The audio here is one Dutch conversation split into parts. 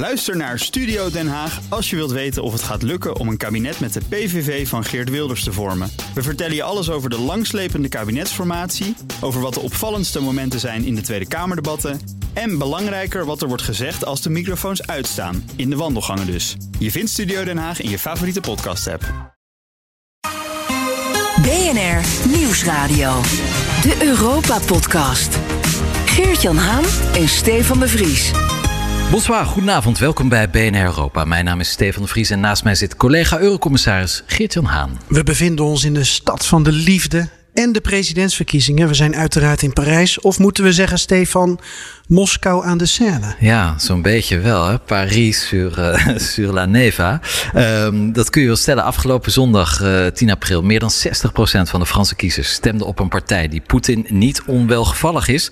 Luister naar Studio Den Haag als je wilt weten of het gaat lukken om een kabinet met de PVV van Geert Wilders te vormen. We vertellen je alles over de langslepende kabinetsformatie, over wat de opvallendste momenten zijn in de Tweede Kamerdebatten en belangrijker wat er wordt gezegd als de microfoons uitstaan, in de wandelgangen dus. Je vindt Studio Den Haag in je favoriete podcast-app. BNR Nieuwsradio, de Europa-podcast. Geert-Jan Haan en Stefan de Vries. Bonsoir, goedenavond, welkom bij BNR Europa. Mijn naam is Stefan de Vries en naast mij zit collega-eurocommissaris Geert-Jan Haan. We bevinden ons in de stad van de liefde en de presidentsverkiezingen. We zijn uiteraard in Parijs. Of moeten we zeggen, Stefan, Moskou aan de Seine? Ja, zo'n beetje wel. Hè? Paris sur la Neva. Dat kun je wel stellen. Afgelopen zondag, 10 april... meer dan 60% van de Franse kiezers stemden op een partij die Poetin niet onwelgevallig is.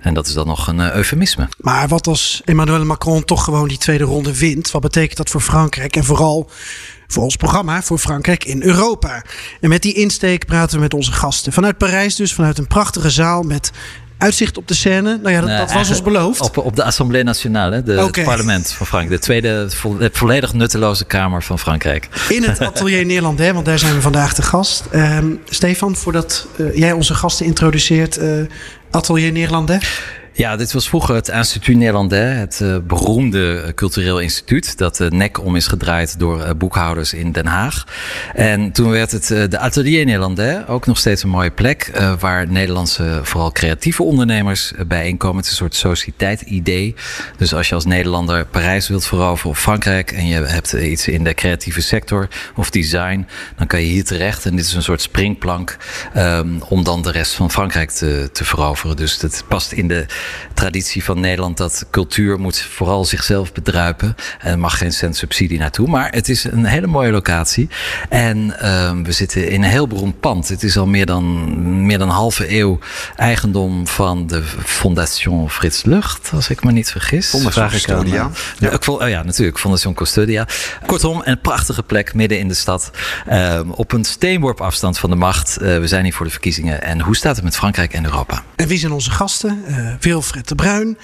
En dat is dan nog een eufemisme. Maar wat als Emmanuel Macron toch gewoon die tweede ronde wint? Wat betekent dat voor Frankrijk en vooral voor ons programma, voor Frankrijk in Europa? En met die insteek praten we met onze gasten. Vanuit Parijs dus, vanuit een prachtige zaal met uitzicht op de Seine. Nou ja, dat was ons beloofd. Op de Assemblée Nationale, het parlement van Frankrijk. De tweede volledig nutteloze kamer van Frankrijk. In het Atelier Néerlandais, want daar zijn we vandaag te gast. Stefan, voordat jij onze gasten introduceert, Atelier Néerlandais. Ja, dit was vroeger het Instituut Néerlandais, het beroemde cultureel instituut dat nek om is gedraaid door boekhouders in Den Haag. En toen werd het de Atelier Néerlandais, ook nog steeds een mooie plek waar Nederlandse, vooral creatieve ondernemers bijeenkomen. Het is een soort sociëteit-idee. Dus als je als Nederlander Parijs wilt veroveren of Frankrijk en je hebt iets in de creatieve sector of design, dan kan je hier terecht. En dit is een soort springplank om dan de rest van Frankrijk te veroveren. Dus dat past in de traditie van Nederland dat cultuur moet vooral zichzelf bedruipen en mag geen cent subsidie naartoe. Maar het is een hele mooie locatie en we zitten in een heel beroemd pand. Het is al meer dan een halve eeuw eigendom van de Fondation Frits Lucht, als ik me niet vergis. Fondation Custodia. Natuurlijk, Fondation Custodia. Kortom, een prachtige plek midden in de stad, op een steenworp afstand van de macht. We zijn hier voor de verkiezingen. En hoe staat het met Frankrijk en Europa? En wie zijn onze gasten? Wilfred de Bruijn,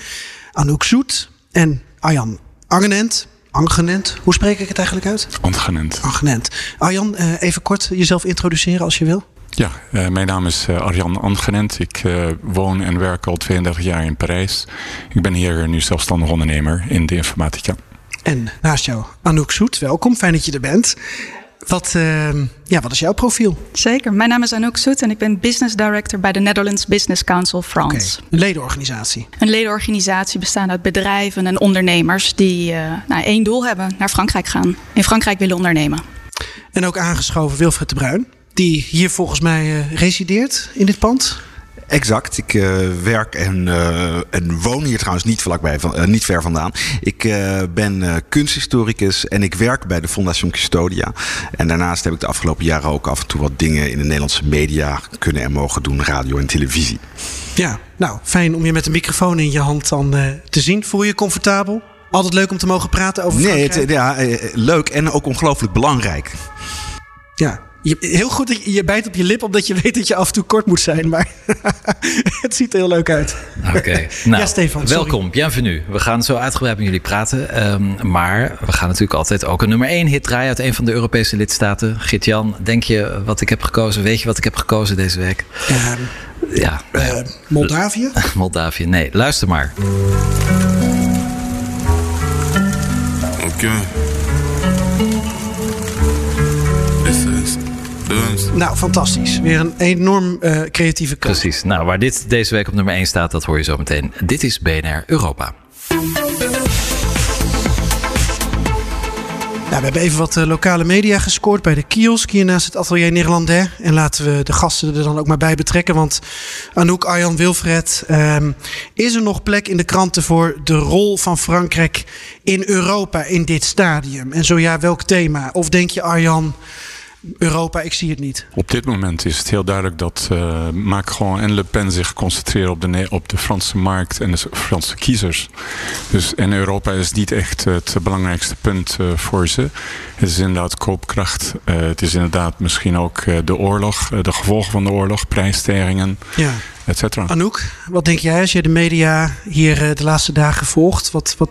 Anouk Soet en Arjan Angenent. Hoe spreek ik het eigenlijk uit? Angenent. Arjan, even kort jezelf introduceren als je wil. Ja, mijn naam is Arjan Angenent. Ik woon en werk al 32 jaar in Parijs. Ik ben hier nu zelfstandig ondernemer in de informatica. En naast jou Anouk Soet, welkom. Fijn dat je er bent. Wat is jouw profiel? Zeker, mijn naam is Anouk Soet en ik ben business director bij de Netherlands Business Council France. Okay. Een ledenorganisatie? Een ledenorganisatie bestaande uit bedrijven en ondernemers die één doel hebben, naar Frankrijk gaan. In Frankrijk willen ondernemen. En ook aangeschoven Wilfred de Bruijn, die hier volgens mij resideert in dit pand. Exact. Ik werk en woon hier trouwens niet ver vandaan. Ik ben kunsthistoricus en ik werk bij de Fondation Custodia. En daarnaast heb ik de afgelopen jaren ook af en toe wat dingen in de Nederlandse media kunnen en mogen doen. Radio en televisie. Ja, nou fijn om je met een microfoon in je hand dan te zien. Voel je je comfortabel? Altijd leuk om te mogen praten over Frankrijk. Leuk en ook ongelooflijk belangrijk. Ja. Heel goed dat je bijt op je lip, omdat je weet dat je af en toe kort moet zijn. Maar het ziet er heel leuk uit. Oké. Nou, ja, Stefan, welkom, bienvenue. We gaan zo uitgebreid met jullie praten. Maar we gaan natuurlijk altijd ook een nummer 1 hit draaien uit een van de Europese lidstaten. Geert-Jan, denk je wat ik heb gekozen? Weet je wat ik heb gekozen deze week? Moldavië? Moldavië, nee. Luister maar. Oké. Nou, fantastisch. Weer een enorm creatieve kant. Precies. Nou, waar dit deze week op nummer 1 staat, dat hoor je zo meteen. Dit is BNR Europa. Nou, we hebben even wat lokale media gescoord bij de kiosk hier naast het Atelier Néerlandais. En laten we de gasten er dan ook maar bij betrekken. Want Anouk, Arjan, Wilfred, is er nog plek in de kranten voor de rol van Frankrijk in Europa in dit stadium? En zo ja, welk thema? Of denk je, Arjan, Europa, ik zie het niet. Op dit moment is het heel duidelijk dat Macron en Le Pen zich concentreren op de Franse markt en de Franse kiezers. Dus, en Europa is niet echt het belangrijkste punt voor ze. Het is inderdaad koopkracht. Het is inderdaad misschien ook de oorlog, de gevolgen van de oorlog, prijsstijgingen, ja. Et cetera. Anouk, wat denk jij als je de media hier de laatste dagen volgt?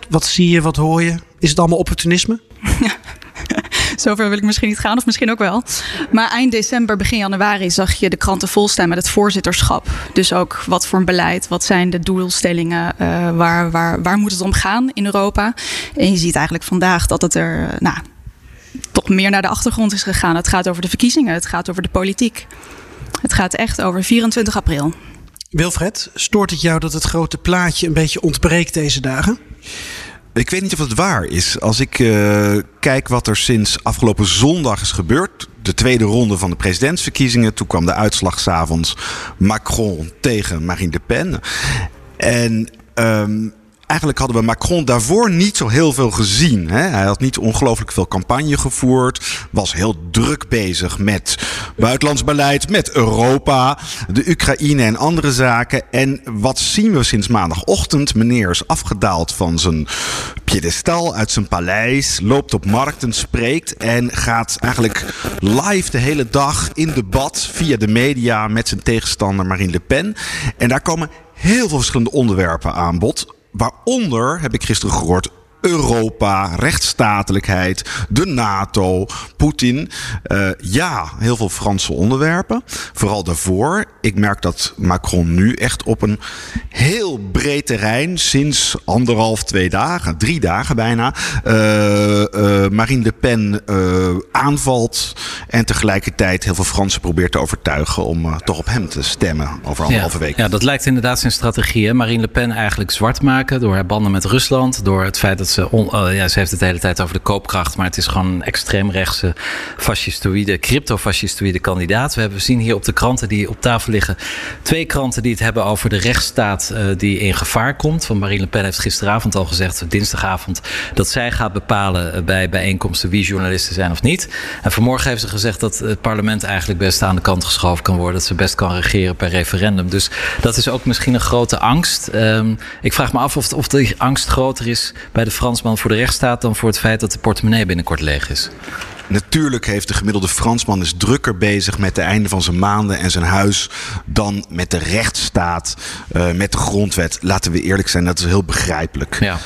Wat zie je, wat hoor je? Is het allemaal opportunisme? Zover wil ik misschien niet gaan, of misschien ook wel. Maar eind december, begin januari zag je de kranten vol staan met het voorzitterschap. Dus ook wat voor een beleid, wat zijn de doelstellingen, waar moet het om gaan in Europa? En je ziet eigenlijk vandaag dat het er toch meer naar de achtergrond is gegaan. Het gaat over de verkiezingen, het gaat over de politiek. Het gaat echt over 24 april. Wilfred, stoort het jou dat het grote plaatje een beetje ontbreekt deze dagen? Ik weet niet of het waar is. Als ik kijk wat er sinds afgelopen zondag is gebeurd. De tweede ronde van de presidentsverkiezingen. Toen kwam de uitslag 's avonds. Macron tegen Marine Le Pen. En eigenlijk hadden we Macron daarvoor niet zo heel veel gezien. Hè? Hij had niet ongelooflijk veel campagne gevoerd. Was heel druk bezig met buitenlands beleid, met Europa, de Oekraïne en andere zaken. En wat zien we sinds maandagochtend? Meneer is afgedaald van zijn piedestal uit zijn paleis, loopt op markten, spreekt en gaat eigenlijk live de hele dag in debat via de media met zijn tegenstander Marine Le Pen. En daar komen heel veel verschillende onderwerpen aan bod. Waaronder, heb ik gisteren gehoord, Europa, rechtsstatelijkheid, de NATO, Poetin. Heel veel Franse onderwerpen. Vooral daarvoor. Ik merk dat Macron nu echt op een heel breed terrein sinds drie dagen bijna, Marine Le Pen aanvalt en tegelijkertijd heel veel Fransen probeert te overtuigen om toch op hem te stemmen over anderhalve week. Ja, dat lijkt inderdaad zijn strategie. Hè? Marine Le Pen eigenlijk zwart maken door haar banden met Rusland, door het feit dat ze heeft het de hele tijd over de koopkracht, maar het is gewoon een extreemrechtse fascistoïde, crypto-fascistoïde kandidaat. We zien hier op de kranten die op tafel liggen, twee kranten die het hebben over de rechtsstaat die in gevaar komt. Van Marine Le Pen heeft gisteravond al gezegd, dinsdagavond, dat zij gaat bepalen bij bijeenkomsten wie journalisten zijn of niet. En vanmorgen heeft ze gezegd dat het parlement eigenlijk best aan de kant geschoven kan worden, dat ze best kan regeren per referendum. Dus dat is ook misschien een grote angst. Ik vraag me af of die angst groter is bij de Fransman voor de rechtsstaat dan voor het feit dat de portemonnee binnenkort leeg is. Natuurlijk heeft de gemiddelde Fransman is drukker bezig met het einde van zijn maanden en zijn huis dan met de rechtsstaat, met de grondwet. Laten we eerlijk zijn, dat is heel begrijpelijk. Ja.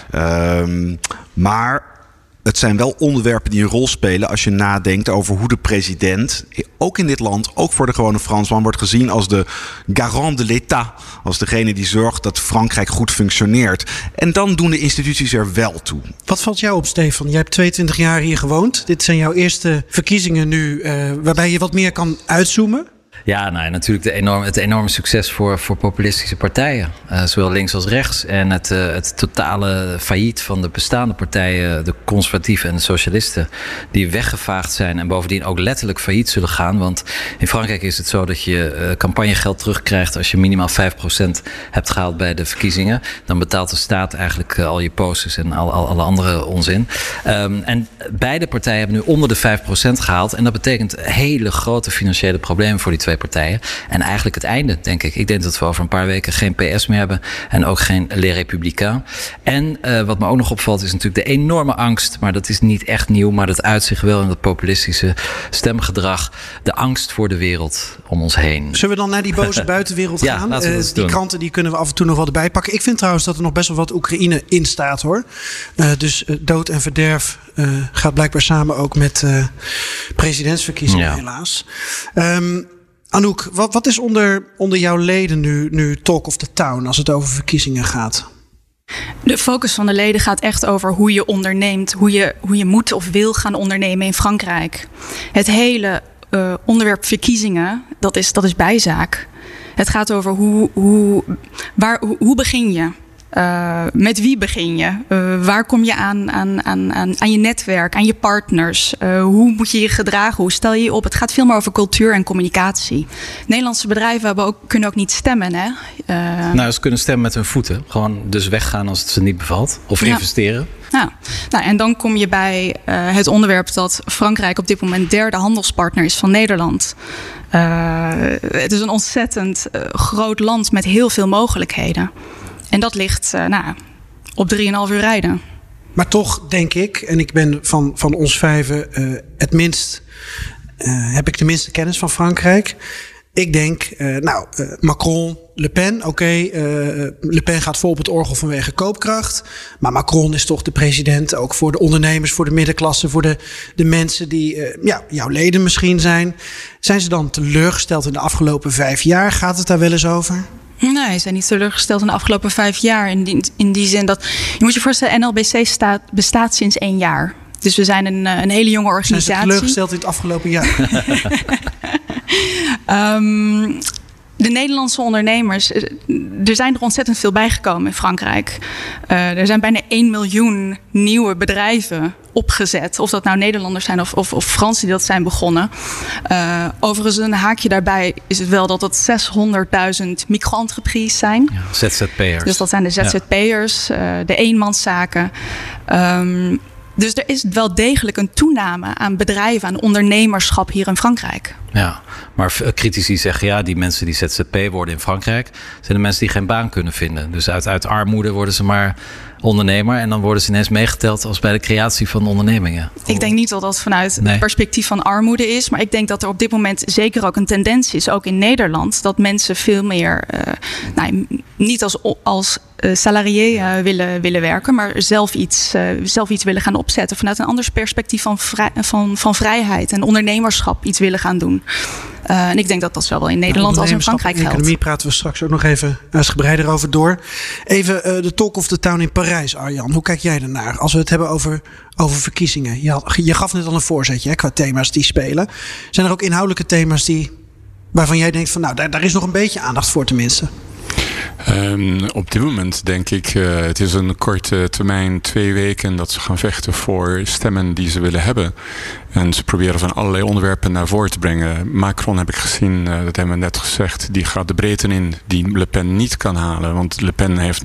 Maar het zijn wel onderwerpen die een rol spelen als je nadenkt over hoe de president, ook in dit land, ook voor de gewone Fransman, wordt gezien als de garant de l'État. Als degene die zorgt dat Frankrijk goed functioneert. En dan doen de instituties er wel toe. Wat valt jou op, Stefan? Jij hebt 22 jaar hier gewoond. Dit zijn jouw eerste verkiezingen nu waarbij je wat meer kan uitzoomen. Ja, natuurlijk het enorme succes voor populistische partijen. Zowel links als rechts. En het totale failliet van de bestaande partijen, de conservatieven en de socialisten, die weggevaagd zijn en bovendien ook letterlijk failliet zullen gaan. Want in Frankrijk is het zo dat je campagnegeld terugkrijgt als je minimaal 5% hebt gehaald bij de verkiezingen. Dan betaalt de staat eigenlijk al je posters en alle andere onzin. En beide partijen hebben nu onder de 5% gehaald. En dat betekent hele grote financiële problemen voor die twee partijen. En eigenlijk het einde, denk ik. Ik denk dat we over een paar weken geen PS meer hebben en ook geen Les Républicains. En wat me ook nog opvalt is natuurlijk de enorme angst, maar dat is niet echt nieuw, maar dat uitzicht wel in dat populistische stemgedrag. De angst voor de wereld om ons heen. Zullen we dan naar die boze buitenwereld gaan? Laten we dat doen. Die kranten die kunnen we af en toe nog wel erbij pakken. Ik vind trouwens dat er nog best wel wat Oekraïne in staat, hoor. Dus dood en verderf gaat blijkbaar samen ook met presidentsverkiezingen, helaas. Anouk, wat is onder jouw leden nu talk of the town als het over verkiezingen gaat? De focus van de leden gaat echt over hoe je onderneemt, hoe je moet of wil gaan ondernemen in Frankrijk. Het hele onderwerp verkiezingen, dat is bijzaak. Het gaat over hoe begin je? Met wie begin je? Waar kom je aan je netwerk, aan je partners? Hoe moet je je gedragen? Hoe stel je je op? Het gaat veel meer over cultuur en communicatie. Nederlandse bedrijven kunnen ook niet stemmen, hè? Ze kunnen stemmen met hun voeten. Gewoon dus weggaan als het ze niet bevalt. Of investeren. En dan kom je bij het onderwerp dat Frankrijk op dit moment derde handelspartner is van Nederland. Het is een ontzettend groot land met heel veel mogelijkheden. En dat ligt op 3,5 uur rijden. Maar toch denk ik, en ik ben van ons vijven het minst... heb ik de minste kennis van Frankrijk. Ik denk, Macron, Le Pen, Le Pen gaat vol op het orgel vanwege koopkracht. Maar Macron is toch de president, ook voor de ondernemers, voor de middenklasse, voor de mensen die jouw leden misschien zijn. Zijn ze dan teleurgesteld in de afgelopen 5 jaar? Gaat het daar wel eens over? Nee, ze zijn niet teleurgesteld in de afgelopen 5 jaar. In die zin dat... Je moet je voorstellen, NLBC bestaat sinds 1 jaar. Dus we zijn een hele jonge organisatie. Zijn ze teleurgesteld in het afgelopen jaar? De Nederlandse ondernemers... Er zijn er ontzettend veel bijgekomen in Frankrijk. Er zijn bijna 1 miljoen nieuwe bedrijven opgezet. Of dat nou Nederlanders zijn of Fransen die dat zijn begonnen. Overigens een haakje daarbij is het wel dat dat 600.000 micro-entreprises zijn. Ja, ZZP'ers. Dus dat zijn de ZZP'ers, de eenmanszaken. Dus er is wel degelijk een toename aan bedrijven, aan ondernemerschap hier in Frankrijk. Ja, maar critici zeggen die mensen die ZZP worden in Frankrijk... zijn de mensen die geen baan kunnen vinden. Dus uit armoede worden ze maar ondernemer... en dan worden ze ineens meegeteld als bij de creatie van ondernemingen. Ik denk niet dat dat vanuit het perspectief van armoede is... maar ik denk dat er op dit moment zeker ook een tendens is, ook in Nederland... dat mensen veel meer niet als salarié willen werken... maar zelf iets willen gaan opzetten... vanuit een ander perspectief van vrijheid en ondernemerschap iets willen gaan doen. En ik denk dat dat zowel in Nederland als in Frankrijk geldt. Economie praten we straks ook nog even uitgebreider over door. Even de talk of the town in Parijs, Arjan. Hoe kijk jij daarnaar? Als we het hebben over verkiezingen. Je gaf net al een voorzetje qua thema's die spelen. Zijn er ook inhoudelijke thema's waarvan jij denkt van daar is nog een beetje aandacht voor tenminste? Op dit moment denk ik, het is een korte termijn, 2 weken... dat ze gaan vechten voor stemmen die ze willen hebben. En ze proberen van allerlei onderwerpen naar voren te brengen. Macron heb ik gezien, dat hebben we net gezegd... die gaat de breedte in die Le Pen niet kan halen. Want Le Pen is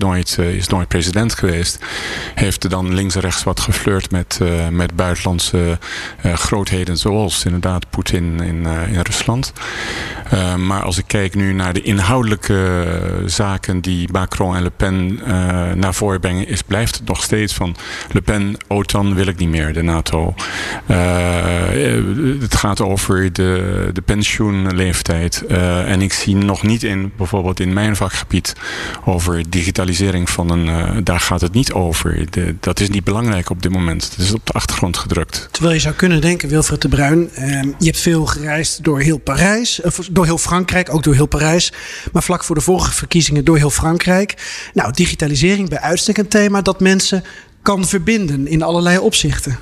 nooit president geweest. Heeft dan links en rechts wat geflirt met buitenlandse grootheden... zoals inderdaad Poetin in Rusland. Maar als ik kijk nu naar de inhoudelijke zaken... die Macron en Le Pen naar voren brengen... blijft het nog steeds van Le Pen, OTAN wil ik niet meer, de NATO... het gaat over de pensioenleeftijd. En ik zie nog niet bijvoorbeeld in mijn vakgebied, over digitalisering van daar gaat het niet over. Dat is niet belangrijk op dit moment. Het is op de achtergrond gedrukt. Terwijl je zou kunnen denken, Wilfred de Bruijn, je hebt veel gereisd door heel Parijs, door heel Frankrijk, ook door heel Parijs. Maar vlak voor de vorige verkiezingen door heel Frankrijk. Digitalisering bij uitstek een thema dat mensen kan verbinden in allerlei opzichten.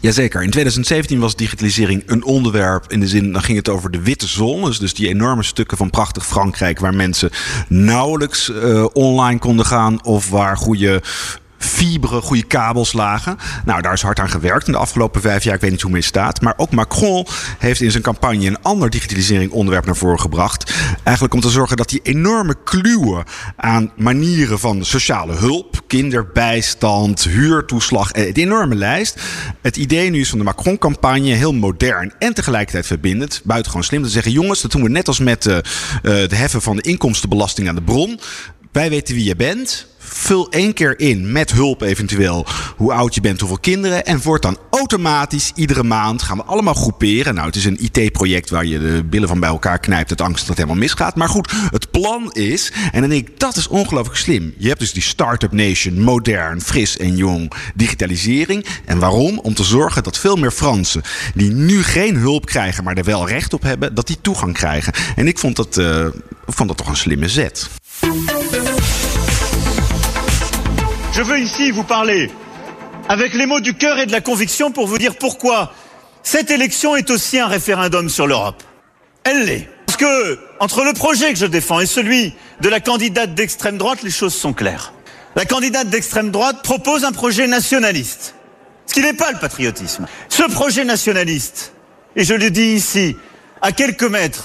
Jazeker. In 2017 was digitalisering een onderwerp. In de zin, dan ging het over de witte zones. Dus die enorme stukken van prachtig Frankrijk... waar mensen nauwelijks online konden gaan... of waar goede fiberen, goede kabels lagen. Daar is hard aan gewerkt in de afgelopen 5 jaar. Ik weet niet hoe het staat. Maar ook Macron heeft in zijn campagne... een ander digitalisering onderwerp naar voren gebracht. Eigenlijk om te zorgen dat die enorme kluwen... aan manieren van sociale hulp... kinderbijstand, huurtoeslag, een enorme lijst. Het idee nu is van de Macron-campagne heel modern en tegelijkertijd verbindend. Buitengewoon slim te zeggen, jongens, dat doen we net als met de heffen van de inkomstenbelasting aan de bron. Wij weten wie je bent. Vul 1 keer in, met hulp eventueel, hoe oud je bent, hoeveel kinderen. En wordt dan automatisch iedere maand, gaan we allemaal groeperen. Het is een IT-project waar je de billen van bij elkaar knijpt uit angst dat het helemaal misgaat. Maar goed, het plan is, en dan denk ik, dat is ongelooflijk slim. Je hebt dus die start-up nation, modern, fris en jong, digitalisering. En waarom? Om te zorgen dat veel meer Fransen, die nu geen hulp krijgen, maar er wel recht op hebben, dat die toegang krijgen. En ik vond dat toch een slimme zet. Je veux ici vous parler avec les mots du cœur et de la conviction pour vous dire pourquoi cette élection est aussi un référendum sur l'Europe. Elle l'est. Parce que, entre le projet que je défends et celui de la candidate d'extrême droite, les choses sont claires. la candidate d'extrême droite propose un projet nationaliste. Ce qui n'est pas le patriotisme. Ce projet nationaliste, et je le dis ici, à quelques mètres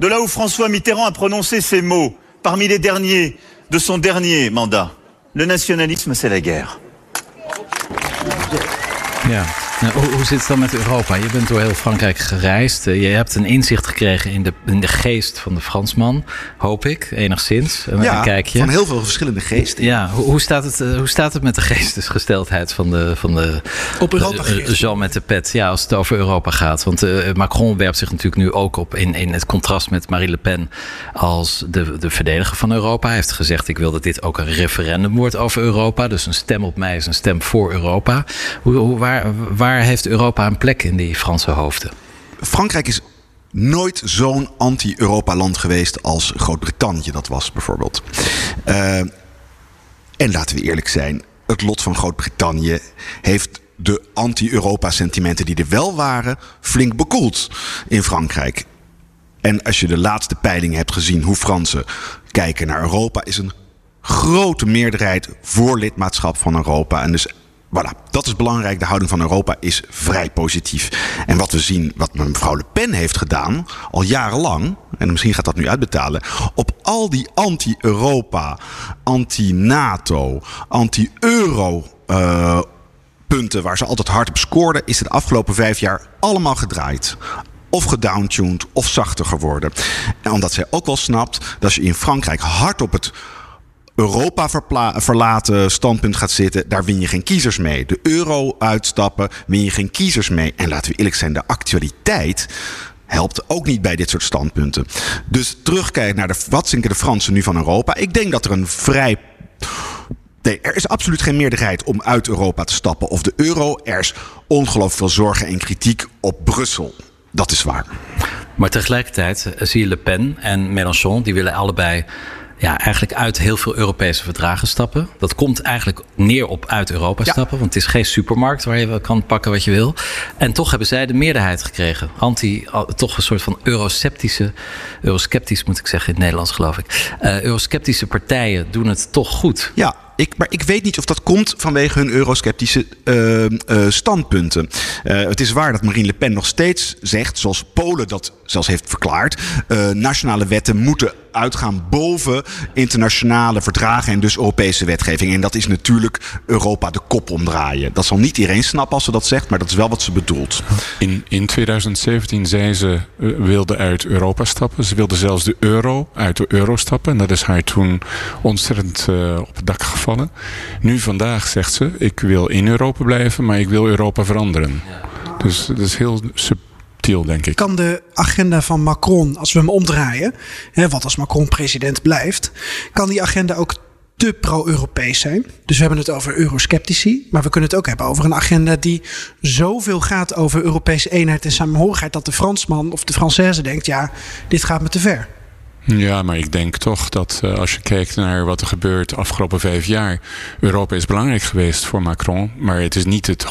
de là où François Mitterrand a prononcé ces mots, parmi les derniers de son dernier mandat, le nationalisme, c'est la guerre. Ja. Nou, hoe zit het dan met Europa? Je bent door heel Frankrijk gereisd. Je hebt een inzicht gekregen in de geest van de Fransman, hoop ik, enigszins. Ja, kijkje. Van heel veel verschillende geesten. Ja, hoe staat het met de geestesgesteldheid van de op Europa Jean met de pet, ja, als het over Europa gaat? Want Macron werpt zich natuurlijk nu ook op in het contrast met Marine Le Pen als de verdediger van Europa. Hij heeft gezegd, ik wil dat dit ook een referendum wordt over Europa. Dus een stem op mij is een stem voor Europa. Waar heeft Europa een plek in die Franse hoofden? Frankrijk is nooit zo'n anti-Europa-land geweest als Groot-Brittannië dat was, bijvoorbeeld. En laten we eerlijk zijn, het lot van Groot-Brittannië heeft de anti-Europa-sentimenten die er wel waren flink bekoeld in Frankrijk. En als je de laatste peilingen hebt gezien hoe Fransen kijken naar Europa, is een grote meerderheid voor lidmaatschap van Europa. En dus voilà, dat is belangrijk. De houding van Europa is vrij positief. En wat we zien, wat mevrouw Le Pen heeft gedaan, al jarenlang, en misschien gaat dat nu uitbetalen, op al die anti-Europa, anti-NATO, anti-euro punten waar ze altijd hard op scoorden, is het de afgelopen 5 jaar allemaal gedraaid. Of gedowntuned, of zachter geworden. En omdat zij ook wel snapt dat je in Frankrijk hard op het Europa verlaten standpunt gaat zitten, daar win je geen kiezers mee. De euro uitstappen, win je geen kiezers mee. En laten we eerlijk zijn, de actualiteit helpt ook niet bij dit soort standpunten. Dus terugkijken naar wat zinken de Fransen nu van Europa. Ik denk dat er een vrij... Nee, er is absoluut geen meerderheid om uit Europa te stappen of de euro. Er is ongelooflijk veel zorgen en kritiek op Brussel. Dat is waar. Maar tegelijkertijd zie je Le Pen en Mélenchon, die willen allebei, ja, eigenlijk uit heel veel Europese verdragen stappen. Dat komt eigenlijk neer op uit Europa stappen. Ja. Want het is geen supermarkt waar je wel kan pakken wat je wil. En toch hebben zij de meerderheid gekregen. Toch een soort van eurosceptisch moet ik zeggen in het Nederlands, geloof ik. Eurosceptische partijen doen het toch goed. Ja, maar ik weet niet of dat komt vanwege hun eurosceptische standpunten. Het is waar dat Marine Le Pen nog steeds zegt, zoals Polen dat zelfs heeft verklaard, nationale wetten moeten uitgaan boven internationale verdragen en dus Europese wetgeving. En dat is natuurlijk Europa de kop omdraaien. Dat zal niet iedereen snappen als ze dat zegt, maar dat is wel wat ze bedoelt. In 2017 zei ze, wilde uit Europa stappen. Ze wilde zelfs de euro uit de euro stappen. En dat is haar toen ontzettend op het dak gevallen. Nu vandaag zegt ze, ik wil in Europa blijven, maar ik wil Europa veranderen. Dus dat is heel subtiel, denk ik. Kan de agenda van Macron, als we hem omdraaien, hè, wat als Macron president blijft, kan die agenda ook te pro-Europees zijn? Dus we hebben het over eurosceptici, maar we kunnen het ook hebben over een agenda die zoveel gaat over Europese eenheid en samenhorigheid dat de Fransman of de Française denkt, ja, dit gaat me te ver. Ja, maar ik denk toch dat als je kijkt naar wat er gebeurt de afgelopen 5 jaar... Europa is belangrijk geweest voor Macron, maar het is niet het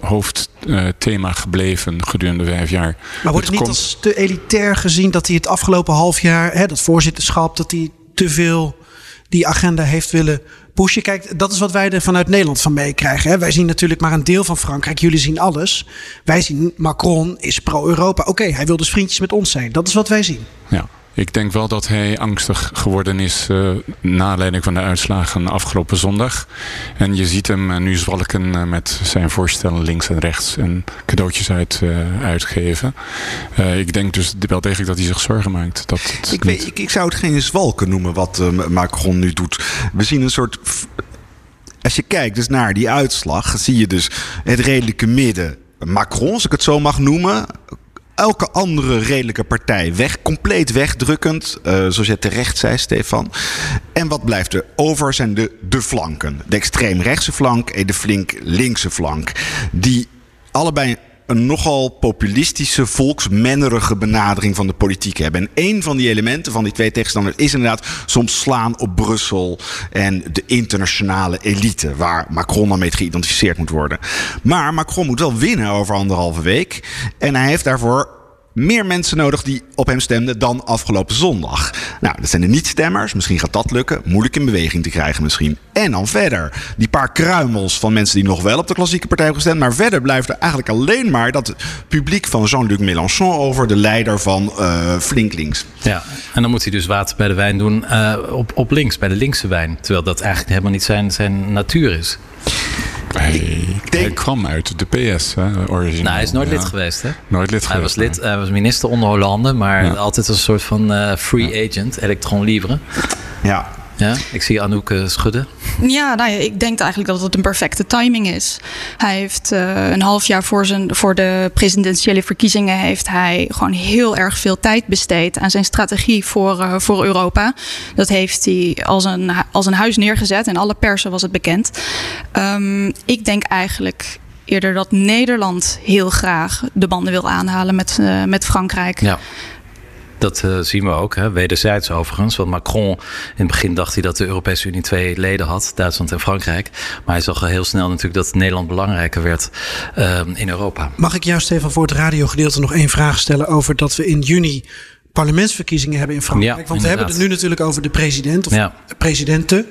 hoofdthema gebleven gedurende 5 jaar. Maar wordt het niet als te elitair gezien dat hij het afgelopen half jaar, dat voorzitterschap, dat hij te veel die agenda heeft willen pushen? Kijk, dat is wat wij er vanuit Nederland van meekrijgen, hè? Wij zien natuurlijk maar een deel van Frankrijk. Jullie zien alles. Wij zien Macron is pro-Europa. Oké, hij wil dus vriendjes met ons zijn. Dat is wat wij zien. Ja. Ik denk wel dat hij angstig geworden is na aanleiding van de uitslagen afgelopen zondag. En je ziet hem nu zwalken met zijn voorstellen links en rechts en cadeautjes uitgeven. Ik denk dus wel degelijk dat hij zich zorgen maakt. Ik zou het geen zwalken noemen wat Macron nu doet. We zien een soort... Als je kijkt dus naar die uitslag, zie je dus het redelijke midden. Macron, als ik het zo mag noemen, elke andere redelijke partij compleet wegdrukkend, zoals je terecht zei, Stefan. En wat blijft er over zijn de flanken. De extreemrechtse flank en de flink linkse flank. Die allebei een nogal populistische, volksmennerige benadering van de politiek hebben. En één van die elementen van die twee tegenstanders is inderdaad soms slaan op Brussel en de internationale elite, waar Macron dan mee geïdentificeerd moet worden. Maar Macron moet wel winnen over 1,5 week. En hij heeft daarvoor meer mensen nodig die op hem stemden dan afgelopen zondag. Nou, dat zijn de niet-stemmers. Misschien gaat dat lukken. Moeilijk in beweging te krijgen misschien. En dan verder. Die paar kruimels van mensen die nog wel op de klassieke partij hebben gestemd. Maar verder blijft er eigenlijk alleen maar dat publiek van Jean-Luc Mélenchon over. De leider van flink links. Ja, en dan moet hij dus water bij de wijn doen op links, bij de linkse wijn. Terwijl dat eigenlijk helemaal niet zijn natuur is. Hij kwam uit de PS, hè, origineel. Nou, hij is nooit lid geweest, hè? Nooit lid geweest. Hij was lid, hij was minister onder Hollande, maar altijd als een soort van free agent, electron libre. Ja. Ja, ik zie Anouk schudden. Ja, nou ja, ik denk eigenlijk dat het een perfecte timing is. Hij heeft een half jaar voor de presidentiële verkiezingen heeft hij gewoon heel erg veel tijd besteed aan zijn strategie voor Europa. Dat heeft hij als een huis neergezet. In alle persen was het bekend. Ik denk eigenlijk eerder dat Nederland heel graag de banden wil aanhalen met Frankrijk. Ja. Dat zien we ook, hè? Wederzijds overigens. Want Macron, in het begin dacht hij dat de Europese Unie 2 leden had. Duitsland en Frankrijk. Maar hij zag al heel snel natuurlijk dat Nederland belangrijker werd in Europa. Mag ik jou, Stefan, voor het radiogedeelte nog één vraag stellen over dat we in juni parlementsverkiezingen hebben in Frankrijk? Ja, want inderdaad. We hebben het nu natuurlijk over de president of presidenten.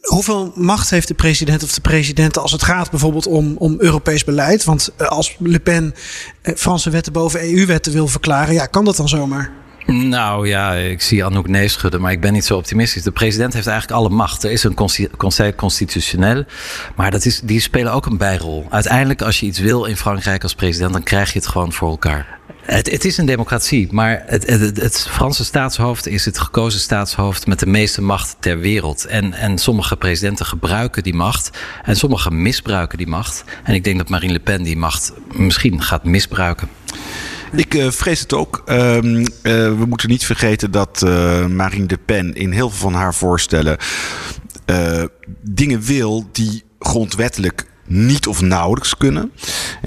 Hoeveel macht heeft de president of de presidenten als het gaat bijvoorbeeld om Europees beleid? Want als Le Pen Franse wetten boven EU-wetten wil verklaren, kan dat dan zomaar? Nou ja, ik zie Anouk nee schudden, maar ik ben niet zo optimistisch. De president heeft eigenlijk alle macht. Er is een conseil constitutionnel, maar die spelen ook een bijrol. Uiteindelijk, als je iets wil in Frankrijk als president, dan krijg je het gewoon voor elkaar. Het is een democratie, maar het Franse staatshoofd is het gekozen staatshoofd met de meeste macht ter wereld. En sommige presidenten gebruiken die macht en sommige misbruiken die macht. En ik denk dat Marine Le Pen die macht misschien gaat misbruiken. Ik vrees het ook. We moeten niet vergeten dat Marine Le Pen in heel veel van haar voorstellen dingen wil die grondwettelijk niet of nauwelijks kunnen. En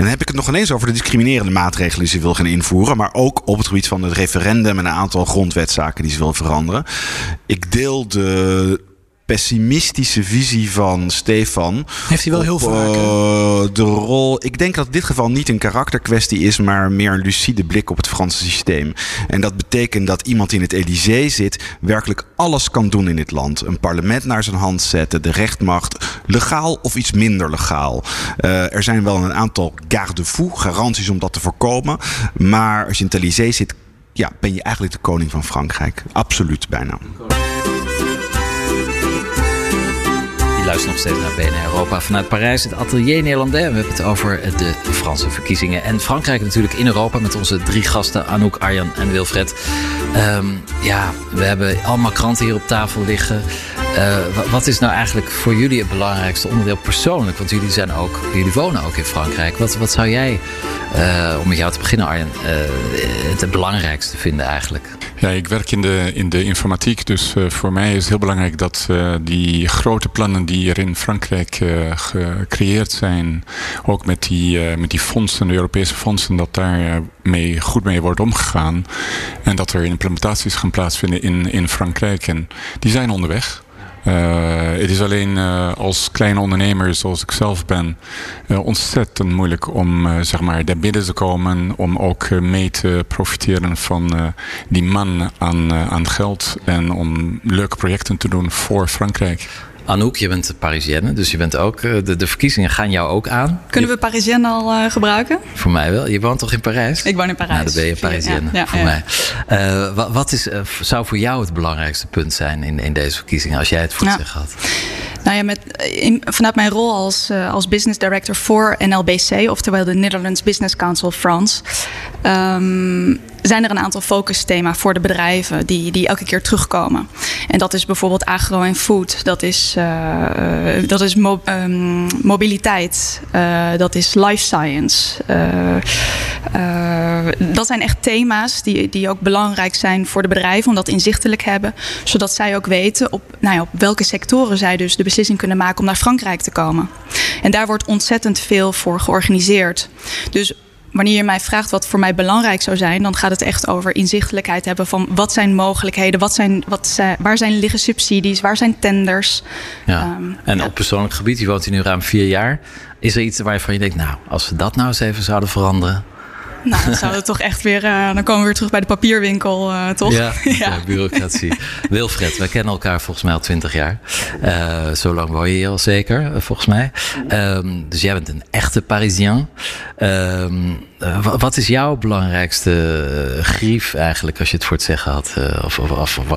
dan heb ik het nog ineens over de discriminerende maatregelen die ze wil gaan invoeren, maar ook op het gebied van het referendum en een aantal grondwetzaken die ze wil veranderen. Ik deel de pessimistische visie van Stefan. Heeft hij wel heel vaak. De rol. Ik denk dat dit geval niet een karakterkwestie is, maar meer een lucide blik op het Franse systeem. En dat betekent dat iemand die in het Élysée zit werkelijk alles kan doen in dit land. Een parlement naar zijn hand zetten, de rechtmacht, legaal of iets minder legaal. Er zijn wel een aantal garde-fous, garanties om dat te voorkomen. Maar als je in het Élysée zit, ben je eigenlijk de koning van Frankrijk. Absoluut bijna. Luister nog steeds naar BNR Europa vanuit Parijs, het Atelier Néerlandais. We hebben het over de Franse verkiezingen. En Frankrijk natuurlijk in Europa met onze drie gasten, Anouk, Arjan en Wilfred. We hebben allemaal kranten hier op tafel liggen. Wat is nou eigenlijk voor jullie het belangrijkste onderdeel persoonlijk? Want jullie wonen ook in Frankrijk. Wat zou jij, om met jou te beginnen Arjan, het belangrijkste vinden eigenlijk? Ja, ik werk in de informatiek, dus voor mij is het heel belangrijk dat die grote plannen die er in Frankrijk gecreëerd zijn, ook met die fondsen, de Europese fondsen, dat daar goed mee wordt omgegaan. En dat er implementaties gaan plaatsvinden in Frankrijk. En die zijn onderweg. Het is alleen als kleine ondernemer zoals ik zelf ben ontzettend moeilijk om daar binnen te komen, om ook mee te profiteren van die man aan geld en om leuke projecten te doen voor Frankrijk. Anouk, je bent Parisienne, dus je bent ook. De verkiezingen gaan jou ook aan. Kunnen we Parisienne al gebruiken? Voor mij wel. Je woont toch in Parijs? Ik woon in Parijs. Nou, dan ben je Parisienne, mij. Wat zou voor jou het belangrijkste punt zijn in deze verkiezingen, als jij het voor het zeggen had? Nou ja, vanuit mijn rol als business director voor NLBC, oftewel de Netherlands Business Council France, zijn er een aantal focusthema's voor de bedrijven die elke keer terugkomen. En dat is bijvoorbeeld agro en food, dat is mobiliteit, dat is life science. Dat zijn echt thema's die ook belangrijk zijn voor de bedrijven, om dat inzichtelijk hebben, zodat zij ook weten op welke sectoren zij dus de beslissing kunnen maken om naar Frankrijk te komen. En daar wordt ontzettend veel voor georganiseerd. Dus wanneer je mij vraagt wat voor mij belangrijk zou zijn, dan gaat het echt over inzichtelijkheid hebben van wat zijn mogelijkheden, waar liggen subsidies, waar zijn tenders. Ja. En op persoonlijk gebied, je woont hier nu ruim 4 jaar. Is er iets waarvan je denkt, nou, als we dat nou eens even zouden veranderen? Nou, dan zouden we toch echt weer... dan komen we weer terug bij de papierwinkel, toch? Ja, bureaucratie. Wilfred, wij kennen elkaar volgens mij al 20 jaar. Zo lang woon je hier al zeker, volgens mij. Dus jij bent een echte Parisien. Wat is jouw belangrijkste grief eigenlijk, als je het voor het zeggen had? Of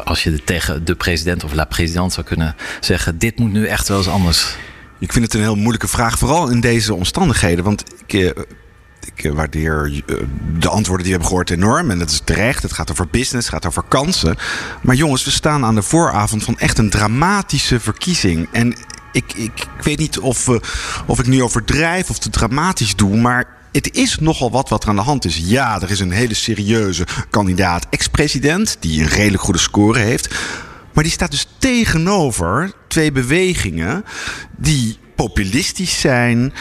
als je tegen de president of la présidente zou kunnen zeggen... dit moet nu echt wel eens anders. Ik vind het een heel moeilijke vraag, vooral in deze omstandigheden. Want ik waardeer de antwoorden die we hebben gehoord enorm. En dat is terecht. Het gaat over business, het gaat over kansen. Maar jongens, we staan aan de vooravond van echt een dramatische verkiezing. En ik weet niet of ik nu overdrijf of te dramatisch doe, maar... het is nogal wat er aan de hand is. Ja, er is een hele serieuze kandidaat ex-president... die een redelijk goede score heeft. Maar die staat dus tegenover twee bewegingen... die populistisch zijn...